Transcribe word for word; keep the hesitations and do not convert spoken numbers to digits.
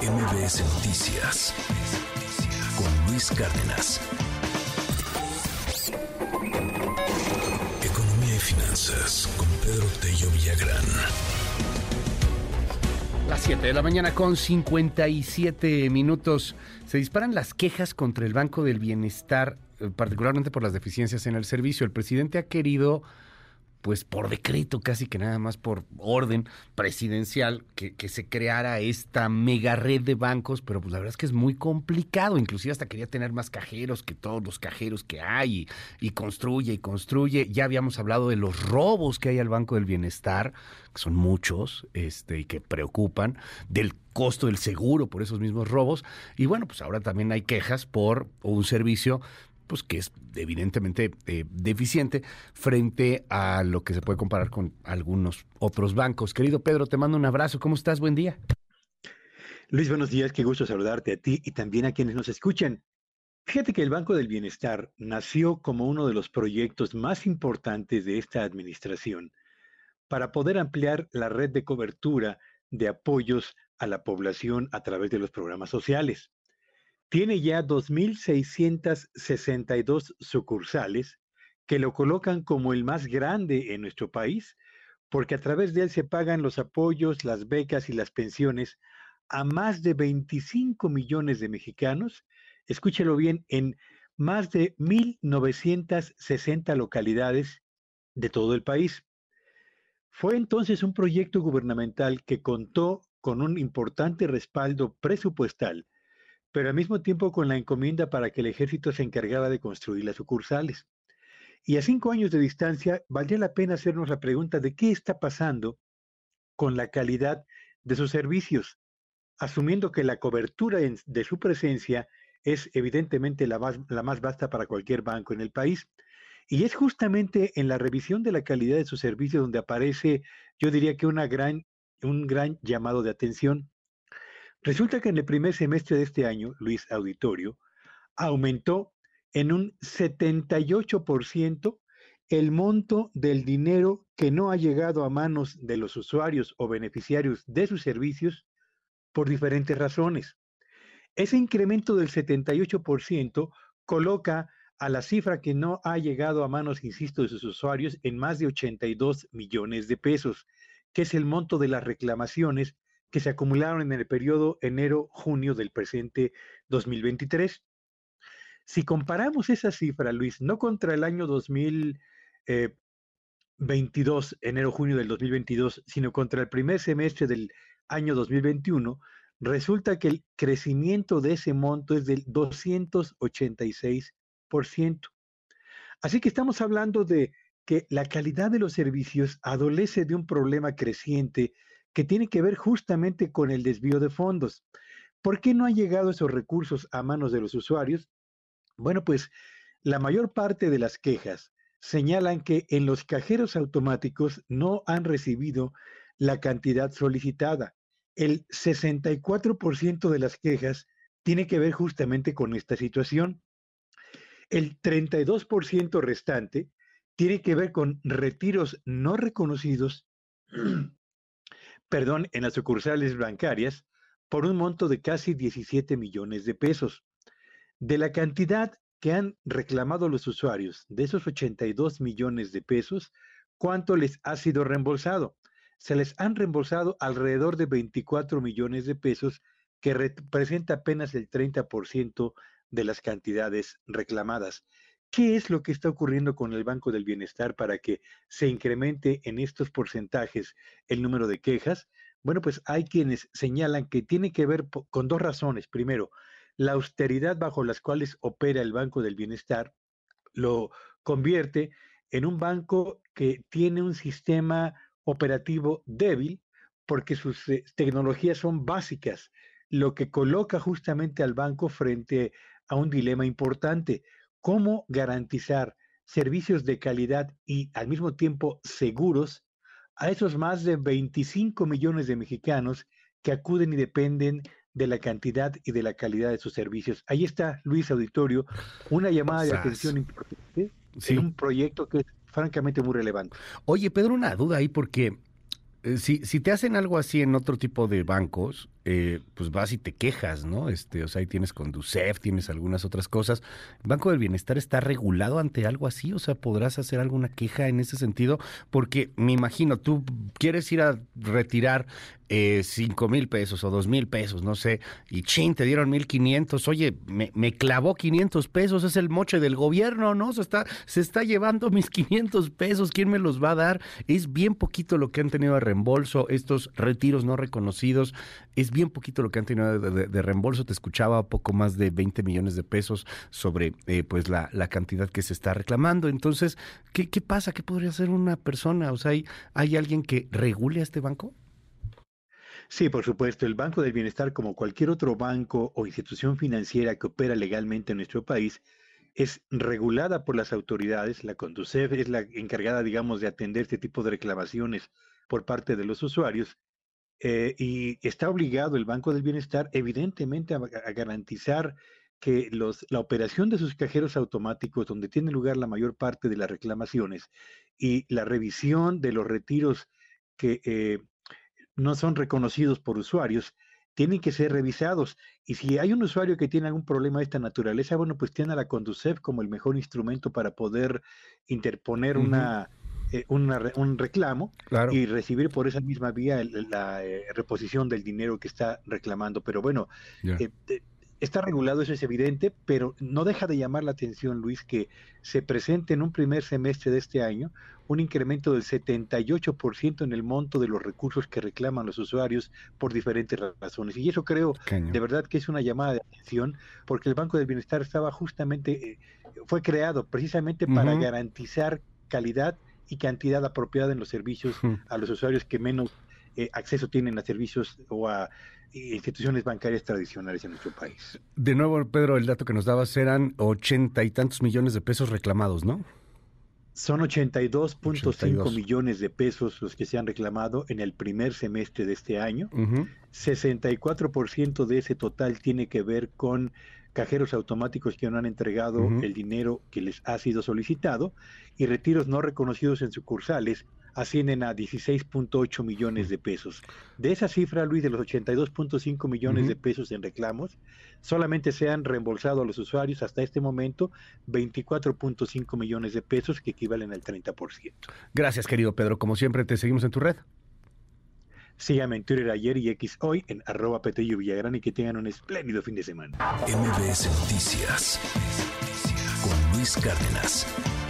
M V S Noticias con Luis Cárdenas. Economía y finanzas con Pedro Tello Villagrán. Las siete de la mañana con cincuenta y siete minutos. Se disparan las quejas contra el Banco del Bienestar, particularmente por las deficiencias en el servicio. El presidente ha querido, pues por decreto, casi que nada más por orden presidencial, que, que se creara esta mega red de bancos, pero pues la verdad es que es muy complicado. Inclusive hasta quería tener más cajeros que todos los cajeros que hay, y, y construye y construye. Ya habíamos hablado de los robos que hay al Banco del Bienestar, que son muchos, este, y que preocupan, del costo del seguro por esos mismos robos. Y bueno, pues ahora también hay quejas por un servicio pues que es evidentemente eh, deficiente frente a lo que se puede comparar con algunos otros bancos. Querido Pedro, te mando un abrazo. ¿Cómo estás? Buen día. Luis, buenos días. Qué gusto saludarte a ti y también a quienes nos escuchan. Fíjate que el Banco del Bienestar nació como uno de los proyectos más importantes de esta administración para poder ampliar la red de cobertura de apoyos a la población a través de los programas sociales. Tiene ya dos mil seiscientos sesenta y dos sucursales que lo colocan como el más grande en nuestro país, porque a través de él se pagan los apoyos, las becas y las pensiones a más de veinticinco millones de mexicanos, escúchelo bien, en más de mil novecientas sesenta localidades de todo el país. Fue entonces un proyecto gubernamental que contó con un importante respaldo presupuestal, pero al mismo tiempo con la encomienda para que el ejército se encargara de construir las sucursales. Y a cinco años de distancia, valdría la pena hacernos la pregunta de qué está pasando con la calidad de sus servicios, asumiendo que la cobertura de su presencia es evidentemente la más, la más vasta para cualquier banco en el país. Y es justamente en la revisión de la calidad de sus servicios donde aparece, yo diría que una gran, un gran llamado de atención. Resulta que en el primer semestre de este año, Luis Auditorio, aumentó en un setenta y ocho por ciento el monto del dinero que no ha llegado a manos de los usuarios o beneficiarios de sus servicios por diferentes razones. Ese incremento del setenta y ocho por ciento coloca a la cifra que no ha llegado a manos, insisto, de sus usuarios en más de ochenta y dos millones de pesos, que es el monto de las reclamaciones que se acumularon en el periodo enero-junio del presente dos mil veintitrés. Si comparamos esa cifra, Luis, no contra el año dos mil veintidós, enero-junio del dos mil veintidós, sino contra el primer semestre del año dos mil veintiuno, resulta que el crecimiento de ese monto es del doscientos ochenta y seis por ciento. Así que estamos hablando de que la calidad de los servicios adolece de un problema creciente que tiene que ver justamente con el desvío de fondos. ¿Por qué no han llegado esos recursos a manos de los usuarios? Bueno, pues la mayor parte de las quejas señalan que en los cajeros automáticos no han recibido la cantidad solicitada. El sesenta y cuatro por ciento de las quejas tiene que ver justamente con esta situación. El treinta y dos por ciento restante tiene que ver con retiros no reconocidos perdón, en las sucursales bancarias, por un monto de casi diecisiete millones de pesos. De la cantidad que han reclamado los usuarios, de esos ochenta y dos millones de pesos, ¿cuánto les ha sido reembolsado? Se les han reembolsado alrededor de veinticuatro millones de pesos, que representa apenas el treinta por ciento de las cantidades reclamadas. ¿Qué es lo que está ocurriendo con el Banco del Bienestar para que se incremente en estos porcentajes el número de quejas? Bueno, pues hay quienes señalan que tiene que ver con dos razones. Primero, la austeridad bajo las cuales opera el Banco del Bienestar lo convierte en un banco que tiene un sistema operativo débil porque sus eh, tecnologías son básicas, lo que coloca justamente al banco frente a un dilema importante. ¿Cómo garantizar servicios de calidad y al mismo tiempo seguros a esos más de veinticinco millones de mexicanos que acuden y dependen de la cantidad y de la calidad de sus servicios? Ahí está, Luis Auditorio, una llamada de atención importante en un proyecto que es francamente muy relevante. Oye, Pedro, una duda ahí porque eh, si, si te hacen algo así en otro tipo de bancos, eh, pues vas y te quejas, ¿no? Este, o sea, ahí tienes CONDUSEF, tienes algunas otras cosas. ¿El Banco del Bienestar está regulado ante algo así? O sea, ¿podrás hacer alguna queja en ese sentido? Porque me imagino, tú quieres ir a retirar eh, cinco mil pesos o dos mil pesos, no sé, y chin, te dieron mil quinientos, oye, me, me clavó quinientos pesos, es el moche del gobierno, ¿no? Se está, se está llevando mis quinientos pesos, ¿quién me los va a dar? Es bien poquito lo que han tenido de reembolso, estos retiros no reconocidos, es bien poquito lo que han tenido de, de, de reembolso, te escuchaba poco más de veinte millones de pesos sobre eh, pues la, la cantidad que se está reclamando. Entonces, ¿qué, qué pasa? ¿Qué podría hacer una persona? O sea, ¿hay, hay alguien que regule a este banco? Sí, por supuesto. El Banco del Bienestar, como cualquier otro banco o institución financiera que opera legalmente en nuestro país, es regulada por las autoridades. La CONDUSEF es la encargada, digamos, de atender este tipo de reclamaciones por parte de los usuarios. Eh, y está obligado el Banco del Bienestar, evidentemente, a, a garantizar que los, la operación de sus cajeros automáticos, donde tiene lugar la mayor parte de las reclamaciones, y la revisión de los retiros que eh, no son reconocidos por usuarios, tienen que ser revisados. Y si hay un usuario que tiene algún problema de esta naturaleza, bueno, pues tiene a la CONDUSEF como el mejor instrumento para poder interponer uh-huh. una... Una, un reclamo claro. y recibir por esa misma vía la, la eh, reposición del dinero que está reclamando. Pero bueno, yeah. eh, eh, está regulado, eso es evidente, pero no deja de llamar la atención, Luis, que se presente en un primer semestre de este año un incremento del setenta y ocho por ciento en el monto de los recursos que reclaman los usuarios por diferentes razones. Y eso creo Pequeño. de verdad que es una llamada de atención, porque el Banco del Bienestar estaba justamente, eh, fue creado precisamente uh-huh. para garantizar calidad y cantidad apropiada en los servicios a los usuarios que menos eh, acceso tienen a servicios o a instituciones bancarias tradicionales en nuestro país. De nuevo, Pedro, el dato que nos dabas eran ochenta y tantos millones de pesos reclamados, ¿no? Son ochenta y dos punto cinco millones de pesos los que se han reclamado en el primer semestre de este año. Uh-huh. sesenta y cuatro por ciento de ese total tiene que ver con cajeros automáticos que no han entregado uh-huh. el dinero que les ha sido solicitado, y retiros no reconocidos en sucursales ascienden a dieciséis punto ocho millones de pesos. De esa cifra, Luis, de los ochenta y dos punto cinco millones uh-huh. de pesos en reclamos, solamente se han reembolsado a los usuarios hasta este momento veinticuatro punto cinco millones de pesos, que equivalen al treinta por ciento. Gracias, querido Pedro. Como siempre, te seguimos en tu red. Síganme en Twitter ayer y X hoy en arroba Petello Villagrán, y que tengan un espléndido fin de semana. M V S Noticias con Luis Cárdenas.